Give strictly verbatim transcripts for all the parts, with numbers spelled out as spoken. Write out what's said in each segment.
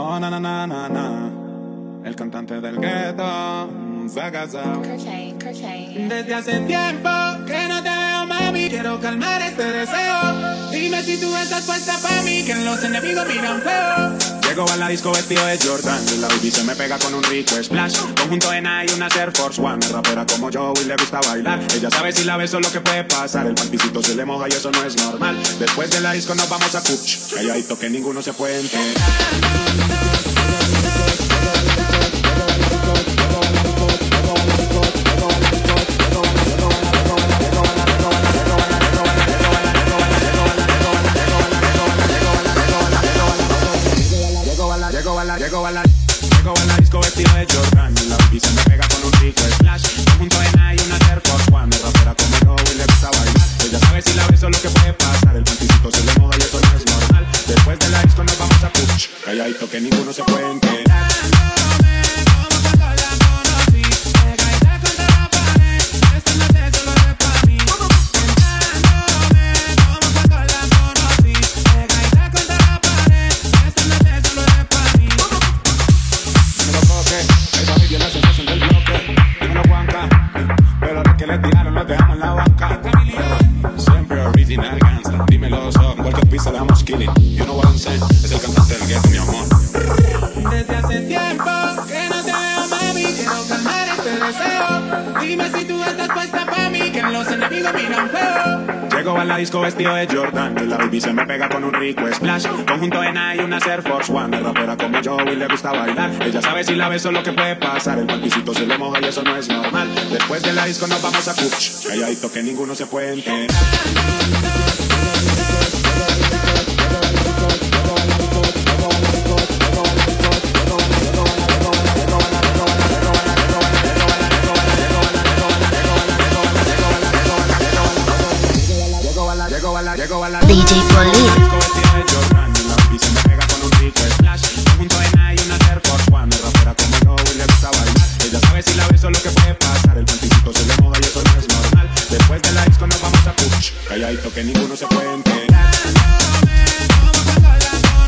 Oh, na, na, na, na, na. El cantante del gueto se ha casado. Desde hace tiempo que no te veo, mami. Quiero calmar este deseo. Dime si tú estás puesta pa' mí, que los enemigos miran feo. Llego a la disco vestido de Jordan, la baby se me pega con un rico splash. Conjunto de Nike y una Air Force One. Es rapera como Joey, le gusta bailar. Ella sabe si la beso lo que puede pasar. El pantisito se le moja y eso no es normal. Después de la disco nos vamos a Cuch. Calladito que ninguno se puede enterar. Llego a la, llego a la disco vestido de Jordan. La baby se me pega con un rico splash. Conjunto de Nike y una Air Force One. Es rapera como Joey, le gusta bailar. Ella sabe si la beso lo que puede pasar. El pantisito se le moja y eso no es normal. Después de la disco nos vamos a push. Calladito que ninguno se puede enterar. Llego a la disco vestido de Jordan, la baby se me pega con un rico splash. Conjunto de Nike y una Air Force One. Es rapera como Joey, le gusta bailar. Ella sabe si la beso lo que puede pasar. El pantisito se le moja y eso no es normal. Después de la disco nos vamos a Cuch. Calladito que ninguno se puede enterar. D J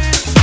Pauli.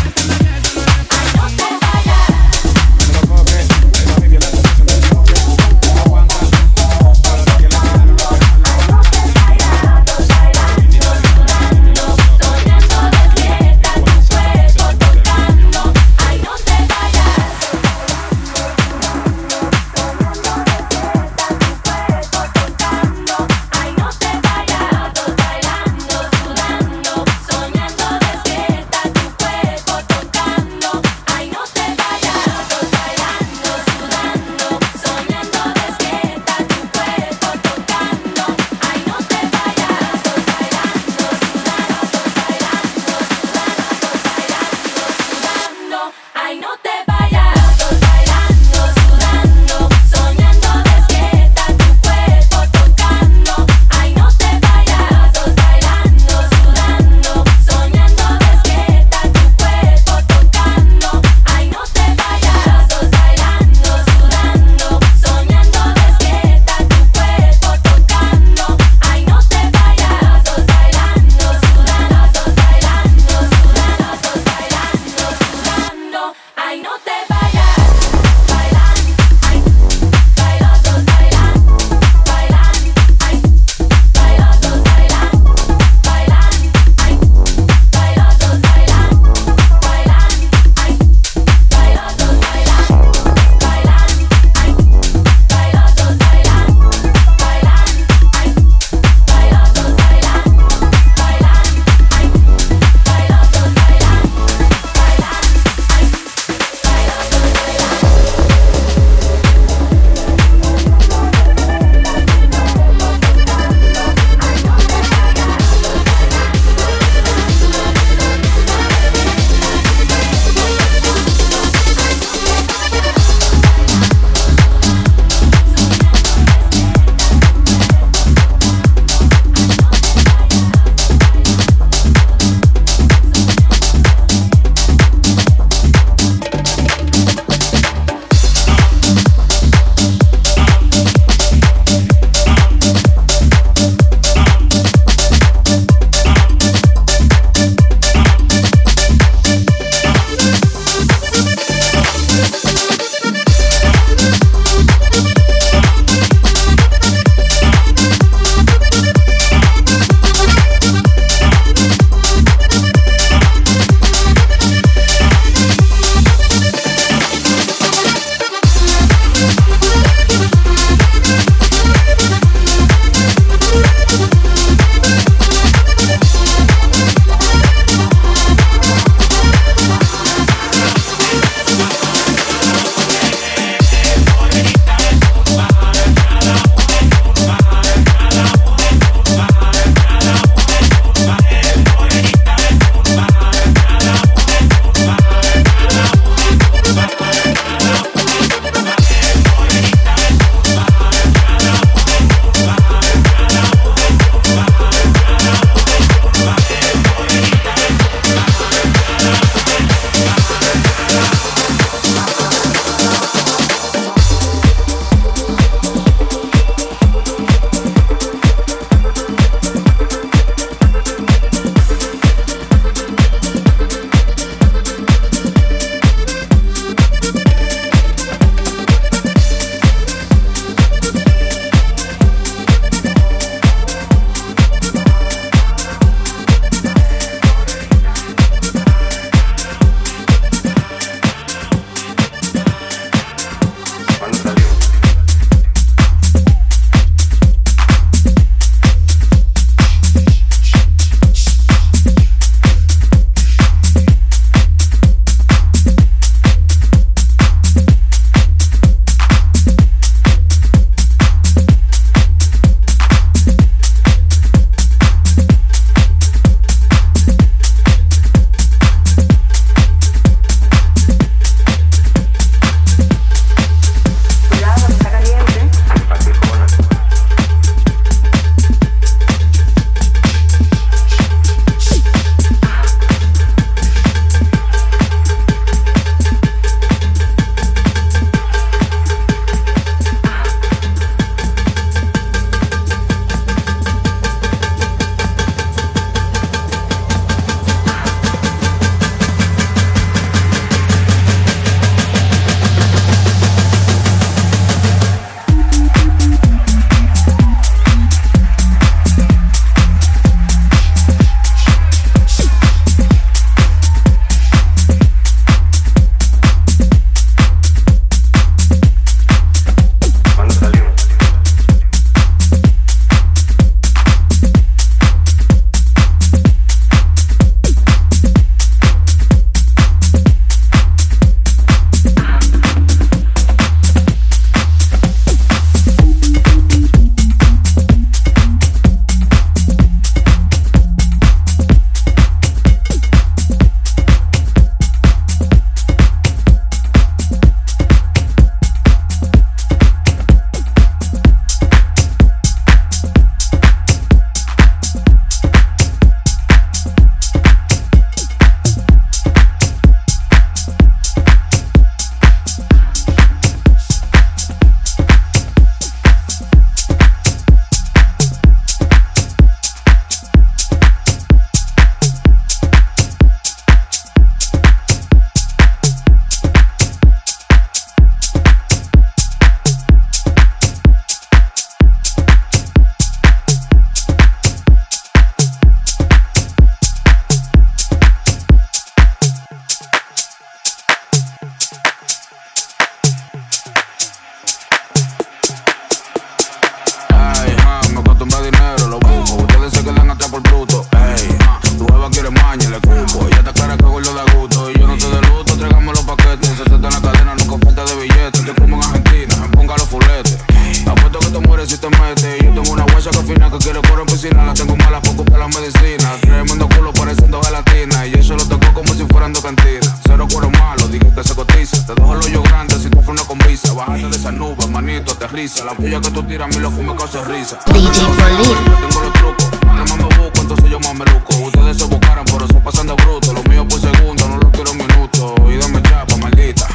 desliza. La puya que tú tiras a mí lo que me causa risa. D J Pauli. Tengo los trucos, no me busco, entonces yo más me luco. Ustedes se buscaron, por eso pasan de bruto. Lo mío por segundo, no lo quiero un minuto. Y dame chapa, maldita.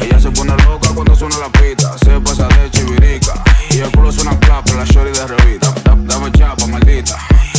Ella se pone loca cuando suena la pita. Se pasa de chivirica. Y el culo suena clap, la shorty de revista. Dame chapa, maldita.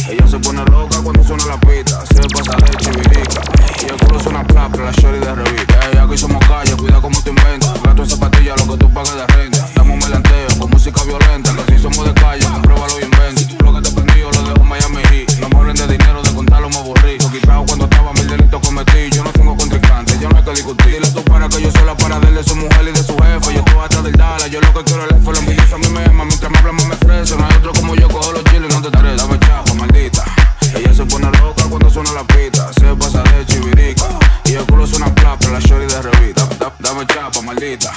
Ella se pone loca cuando suena la pita. Se pasa de chivirica. Y el culo suena clap, la shorty de revista. Ella aquí somos calle, cuida como te inventas. Gato en zapatillas, lo que tú pagas de renta. Dame un melanteo con música violenta. Que si somos de calle, compruébalo y inventa. Si tú lo que te aprendí, yo lo dejo en Miami Heat. No me hablen de dinero, de contarlo me aburrí. Lo quitado cuando estaba, mil delitos cometí. Yo no tengo contrincante, yo no hay que discutir. Dile tú para que yo soy la para de su mujer y de su jefe. Yo estoy hasta del Dallas, yo lo que quiero es el esfuerzo. Mi a mí me ama, mientras me hablan, me fresa. No hay otro como yo, cojo los chiles, no te taré. Dame chapa, maldita. Ella se pone loca cuando suena la pita. Se pasa de chivirica. Y el culo suena plapa, la shorty de revista. Dame chapa, maldita.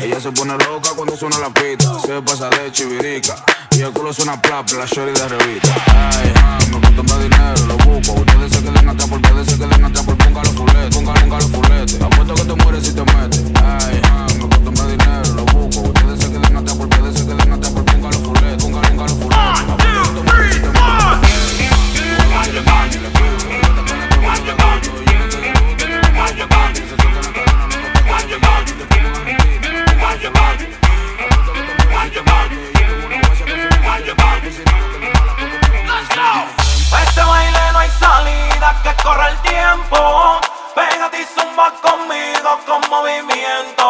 Ella se pone loca cuando suena la pita. Se pasa de chivirica. Y el culo suena plapa, la shorty de revista. Ay, ah, me cuesta más dinero, lo busco. Ustedes se quedan atrás, por ustedes se quedan atrás. Por póngalo fulete, póngalo, póngalo fulete. Apuesto que te mueres si te metes. Ay, ah, me cuesta más dinero, lo busco. Ustedes se quedan atrás, por ustedes se quedan atrás. Por póngalo fulete, póngalo, póngalo fulete. Apuesto que te mueres si te este baile no hay salida, que corre el tiempo. Pégate y zumba conmigo con movimiento.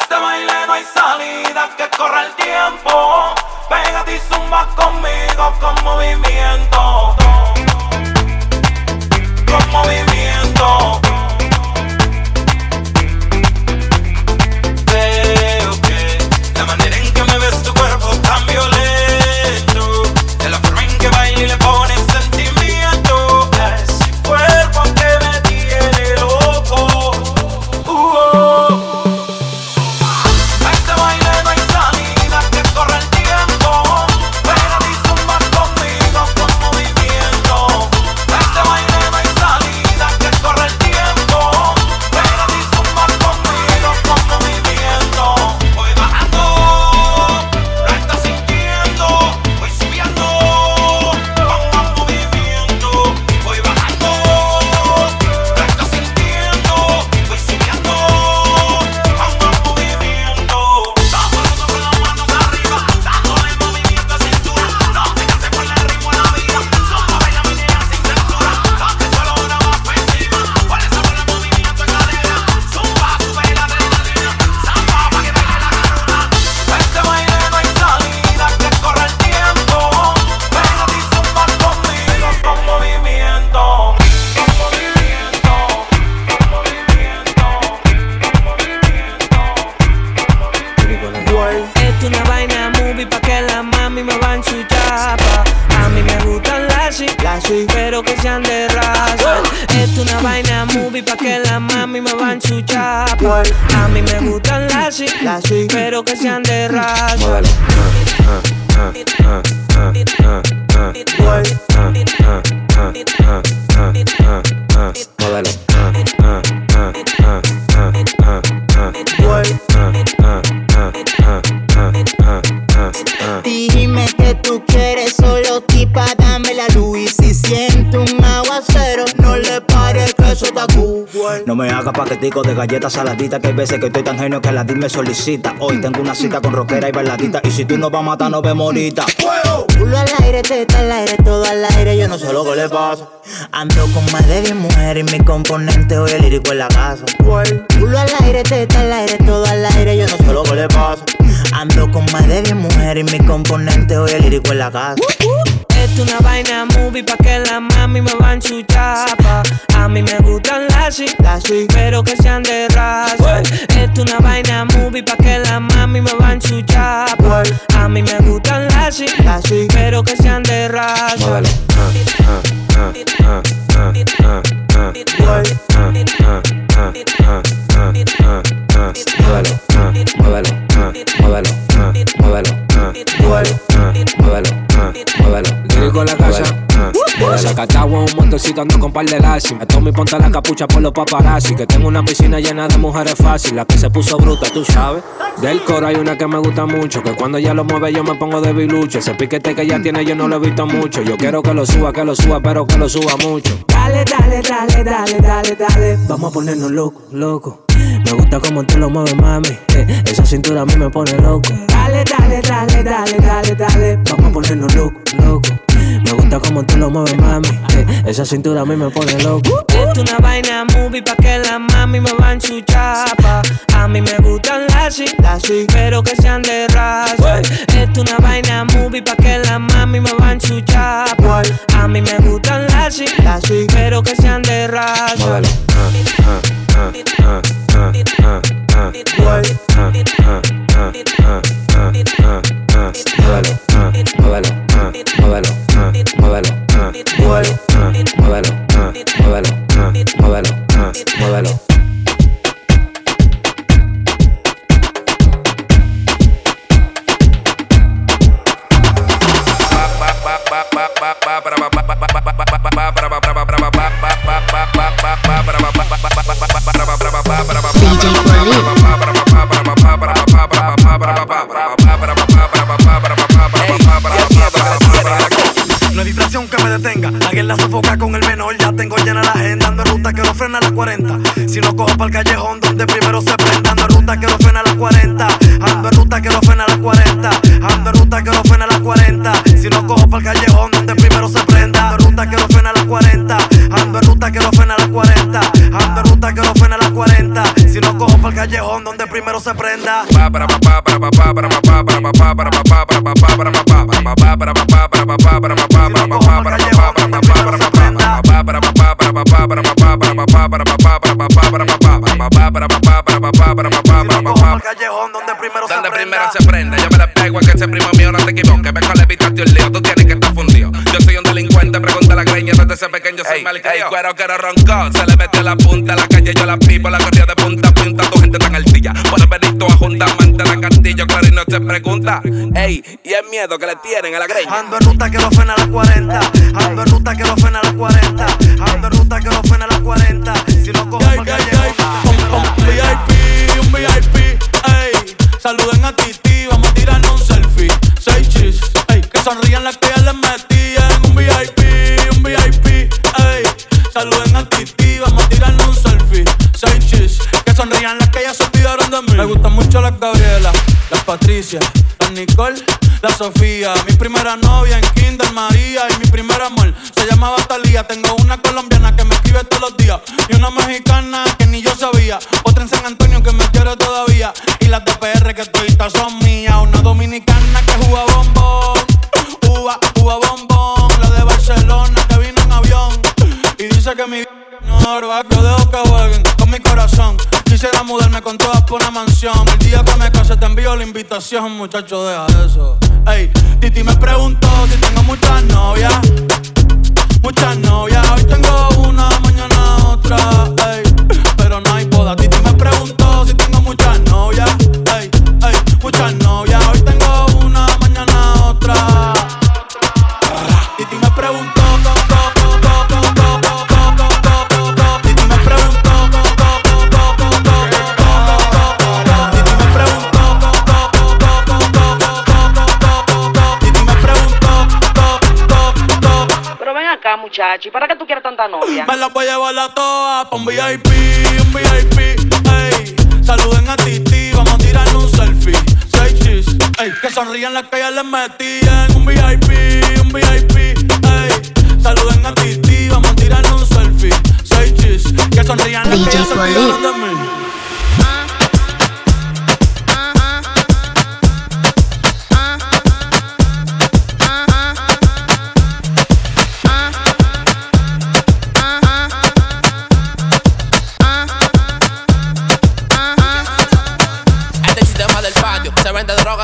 Este baile no hay salida, que corre el tiempo. Pégate y zumba conmigo con movimiento. Con movimiento. Veo que la manera en que me ves tu cuerpo tan violento, de la forma en que bailo y le pones sentimiento a ese cuerpo que me tiene loco. Uh-oh. A este baile no hay salida, que corre el tiempo. Pégate y zumba conmigo con movimiento. A este baile no hay salida, que corre el tiempo. Pégate y zumba conmigo con movimiento. Voy bajando, lo estás sintiendo. Voy subiendo con más movimiento. Voy bajando, lo estás sintiendo. Voy subiendo con más movimiento. Vamos los con las manos arriba, dándole movimiento a cintura. No te canses por el ritmo de la vida. Solo baila mi nena sin censura. Date solo una más por encima. Por eso con el movimiento de cadera. Zumba, sube la adrenalina. Zamba pa' que baile la carona. Este baile no hay salida, que corre el tiempo. Pégate y zumba conmigo con movimiento. Con movimiento. Con movimiento. Con movimiento. Es una vaina movie pa' que la mami me va en su chapa. A mí me gustan las y, pero que sean de raza. Es una vaina movie pa' que la mami me va en su chapa. A mí me gustan las y, pero que sean de raza. Dime que tú quieres solo tipa, dame la luz. Y si siento un aguacero, no le pares que eso está cool. No me hagas paquetico de galletas saladitas, que hay veces que estoy tan genio que la D I me solicita. Hoy tengo una cita con rockera y bailadita, y si tú no vas a matar, no vemos ahorita. Pulo al aire, teta al aire, todo al aire, yo no sé lo que le pasa. Ando con más de diez mujeres y mi componente hoy el lírico en la casa. Pulo al aire, teta al aire, todo al aire, yo no sé lo que le pasa. Ando con más de diez mujeres y mi componente hoy el lírico en la casa. Es una vaina movie pa' que la mami me va en su chapa. A mí me gustan las y, pero que sean de raza. Es una vaina movie pa' que la mami me va en su chapa. A mí me gustan las y, pero que sean de raza. Muévelo, muévelo, muévelo, muévelo, muévelo, muévelo, muévelo. Lírico en la casa, muévelo, De cacao a un montecito ando con par de lazi. Me tomo y ponte la capucha por los paparazzi. Que tengo una piscina llena de mujeres fácil. La que se puso bruta, tú sabes. Del coro hay una que me gusta mucho, que cuando ella lo mueve yo me pongo de bilucho. Ese piquete que ella tiene yo no lo he visto mucho. Yo quiero que lo suba, que lo suba, pero que lo suba mucho. Dale, dale, dale, dale, dale, dale. Vamos a ponernos loco, loco. Me gusta como tú lo mueves, mami. Eh, esa cintura a mí me pone loco. Dale, dale, dale, dale, dale, dale. Vamos a ponernos loco, loco. Me gusta como tú lo mueves, mami. Eh, esa cintura a mí me pone loco. Es una vaina movie pa' que la mami me va en su chapa. A mí me gustan las y, pero que sean de raza. Es una vaina movie pa' que la mami me va en su chapa. A mí me gustan las y, pero que sean de raza. Uh, uh, uh, uh, uh, boy. Uh, uh, uh, uh, uh, uh, uh. Muévelo, uh, muévelo, uh, muévelo, uh, muévelo, uh, boy. Uh, muévelo, uh, muévelo, uh, muévelo, uh, muévelo. No hay distracción que me detenga. La guerra sofoca con el menor. Ya tengo llena la agenda. Ando en ruta que no frena a las cuarenta. Si no cojo pa'l callejón donde primero se prenda. Ando en ruta que no frena a las cuarenta. Ando en ruta que no frena a las cuarenta. Ando en ruta que no frena a las cuarenta. Si no cojo pa'l callejón donde primero se prenda. Ando en ruta que no frena a las cuarenta. Ando en ruta que no frena a las cuarenta. Ando en ruta que no frena a las cuarenta. Si no cojo pa'l callejón donde primero se prenda. Callejón donde primero se prenda. Primero se prenda. Yo me la pego a que ese primo mío no te equivoque. Ven con la evitaste un lío, tú tienes que estar fundido. Yo soy un delincuente, pregunta la greña. Desde ese pequeño soy malcriado. El cuero que no roncó, se le metió la punta. La calle yo la pipo, la corría de punta a punta. Tu gente tan altilla, por el perrito a junta. Mantén cantillo, claro y no se pregunta. Ey, y el miedo que le tienen a la greña. Ando en ruta que no frena a las cuarenta. Ando en ruta que no frena a las cuarenta. Ando en ruta que no frena a las cuarenta. Si no cojo el callejón. Un V I P, un V I P. Ey, saluden a Titi, vamos a tirarnos un selfie. Seis chis, ey, que sonrían las que ya les metían. Un V I P, un V I P, ey, saluden a Titi, vamos a tirarnos un selfie. Seis chis, que sonrían las que ya se olvidaron de mí. Me gustan mucho las Gabriela, las Patricia, las Nicole, la Sofía. Mi primera novia en Kinder María y mi primer amor se llamaba Talía. Tengo una colombiana que me escribe todos los días y una mexicana que ni yo sabía. Otra en San Antonio que me quiere todavía y las de P R que toditas son mías. Una dominicana que juega bombón, uva, uva bombón. La de Barcelona que vino en avión y dice que mi no, yo dejo que jueguen con mi corazón. Quisiera mudarme con todas por una mansión. El día que me case te envío la invitación. Muchacho, deja eso. Ey, Titi me preguntó si tengo muchas novias. Muchas novias, hoy tengo una, mañana otra. Ey, pero no hay boda. Titi me preguntó si tengo muchas novias. Ey, ey, muchas novias, hoy tengo una, mañana otra. Titi me preguntó. Muchacho, ¿y para qué tú quieres tanta novia? Me la voy a llevar a todas pa' un V I P, un V I P, ey. Saluden a Titi, vamos a tirar un selfie. Seis chis, ey. Que sonrían las que ya les metían. Un V I P, un V I P, ey. Saluden a Titi, vamos a tirar un selfie. Seis chis, que sonrían las que ya se olvidaron de mí.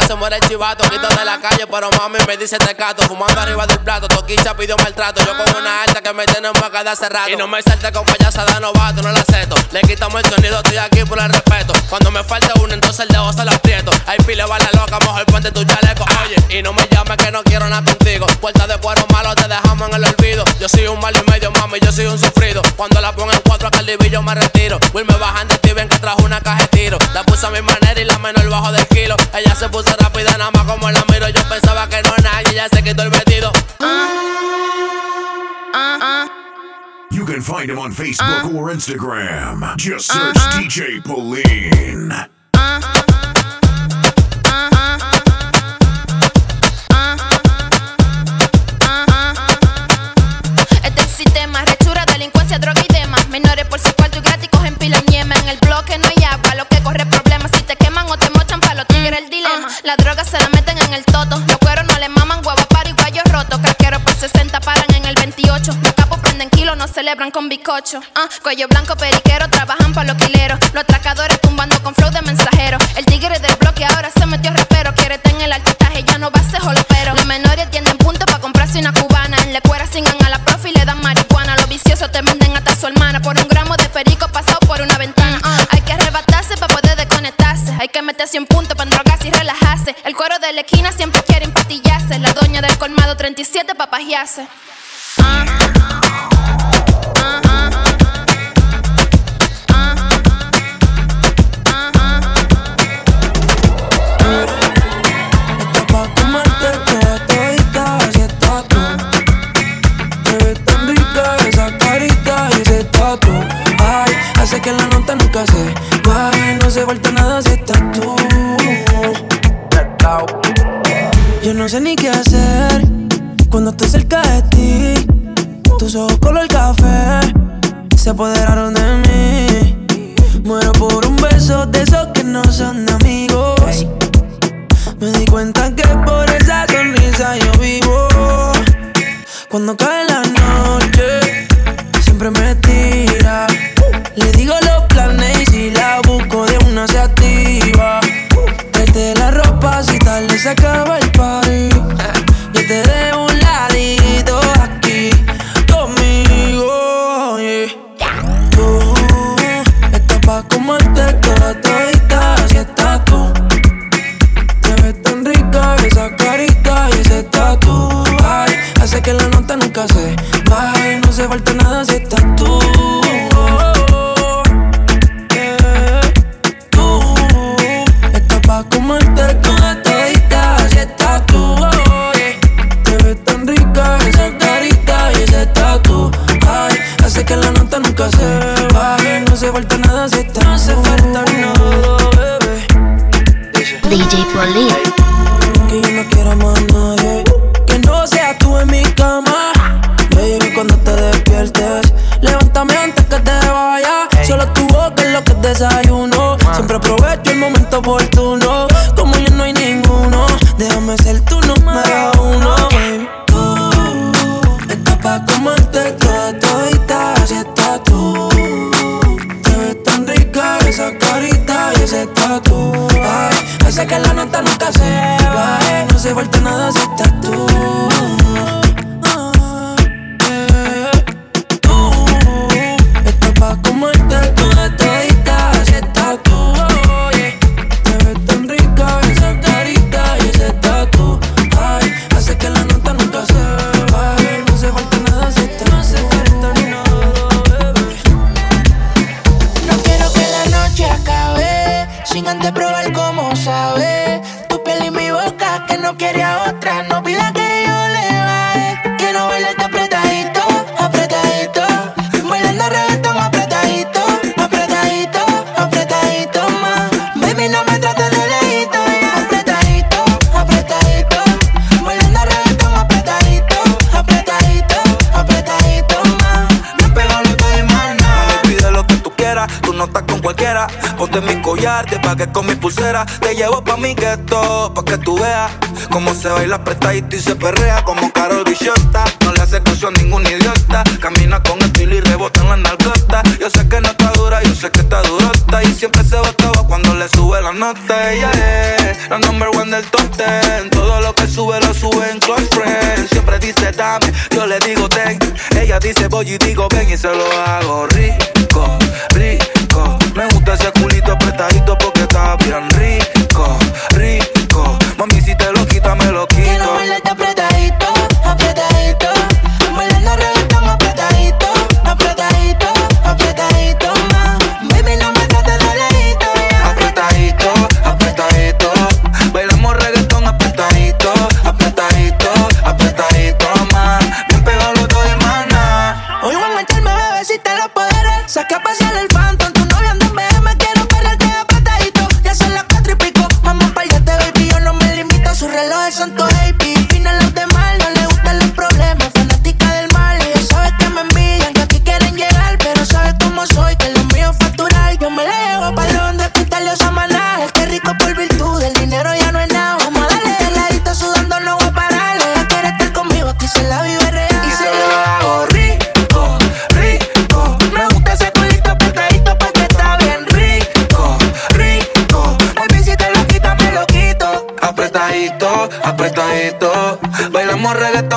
Se muere el chivato, grito de la calle, pero mami me dice tecato. Fumando arriba del plato, Toquicha pidió maltrato. Yo con una alta que me tiene embacada de hace rato. Y no me salte con payasa de novato, no la acepto. Le quitamos el sonido, estoy aquí por el respeto. Cuando me falta uno, entonces el dedo se lo aprieto. Ahí pile va la loca, mejor ponte tu chaleco. Oye, y no me llames que no quiero nada contigo. Puerta de cuero malo, te dejamos en el olvido. Yo Yo soy un malo y medio, mami, yo soy un sufrido. Cuando la pongo en cuatro a Cali B yo me retiro. Will me bajan de ti, ven que trajo una caja de tiro. La puse a mi manera y la menor bajo del kilo. Ella se puso rápida, nada más como la miro. Yo pensaba que no nadie, ella se quitó el vestido. You can find him on Facebook uh, or Instagram. Just search uh, uh, D J Pauline. Uh, uh, uh, uh, uh. Sistema, rechura, delincuencia, droga y demás. Menores por su cuarto y gratis cogen pila y yema. En el bloque no hay agua, lo que corre problemas. Si te queman o te mochan, pa' los tigres el dilema. uh, La droga se la meten en el toto. Los cueros no le maman, guava paro y guayos rotos. Craqueros por sesenta paran en el veintiocho. Los capos prenden kilos, no celebran con bizcocho. uh, Cuello blanco, periquero, trabajan pa' los quileros. Los atracadores tumbando con flow de mensajero. El tigre del bloque ahora se metió rapero. Quiere tener el altitaje, ya no va a ser jolopero. Los menores tienden puntos pa' comprarse una cubana. En la escuela singan a la profe y le dan marihuana. Los viciosos te venden hasta su hermana. Por un gramo de perico pasado por una ventana. uh, Hay que arrebatarse pa' poder desconectarse. Hay que meter cien puntos pa' drogarse y relajarse. El cuero de la esquina siempre quiere empatillarse. La doña del colmado treinta y siete pa' pajearse. uh, uh, uh, uh. Ay, hace que la nota nunca se baje. No se falta nada si estás tú. Yo no sé ni qué hacer cuando estoy cerca de ti. Tus ojos color café se apoderaron de mí. Muero por un beso de esos que no son amigos. Me di cuenta que por esa sonrisa yo vivo. Cuando cae la noche siempre me tira. Le digo los planes y si la busco de una se activa. Traete la ropa si tal se acaba el party. Yo te dejo un ladito aquí conmigo, yeah. Tú estás pa' comerte toda todita si estás tú. Te ves tan rica esa carita y ese tatu. Ay, hace que la nota nunca se baje. No se falta nada si estás tú. Nunca se baje, no se falta nada si está. No hace falta nada, bebé. D J Pauli. Que yo no quiero más nadie que no seas tú en mi cama. Baby, cuando te despiertes levántame antes que te vaya. Solo tu boca es lo que desayuno. Siempre aprovecho el momento oportuno. Como yo no hay ninguno, déjame ser tu número uno. Baby, tú estás pa' comerte toda todita si estás tú. Te ves tan rica esa carita y ese tatu. Ay, hace que la nota nunca se baje. No se falta nada si estás tú. Yeah. Tú estás pa' comerte toda todita si estás tú. Yeah. Te ves tan rica esa carita y ese tatu. Ay, hace que la nota nunca se baje. No se falta nada si estás tú. No se falta nada. Sin antes probar cómo sabe tu piel y mi boca que no quiere a otra. No pida que yo le baje. Quiero bailarte apretadito, apretadito. Bailando reggaetón apretadito, apretadito, apretadito más. Baby, no me trates de lejito. Apretadito, apretadito. Bailando reggaetón apretadito, apretadito, apretadito más. No pego lo que demanda. Me pide lo que tú quieras, tú no estás con cualquiera. Ponte mi collar, te pagué con mi pulsera. Te llevo pa' mi gueto, pa' que tú veas cómo se baila apretadito y se perrea como Karol Bichota. No le hace caso a ningún idiota. Camina con estilo y rebota en la nalgota. Yo sé que no está dura, yo sé que está durota. Y siempre se botaba cuando le sube la nota. Ella es la number one del top ten. Todo lo que sube, lo sube en close friends. Siempre dice dame, yo le digo ten. Ella dice voy y digo ven y se lo hago rico, rico. Me gusta ese culito apretadito porque está bien rico, rico. Mami, si te lo quita, me lo quito. Quiero bailarte apretadito, apretadito. Bailando reggaetón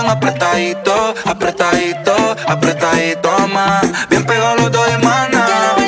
Apretadito, apretadito, apretadito, más bien pegado los dos, hermanas.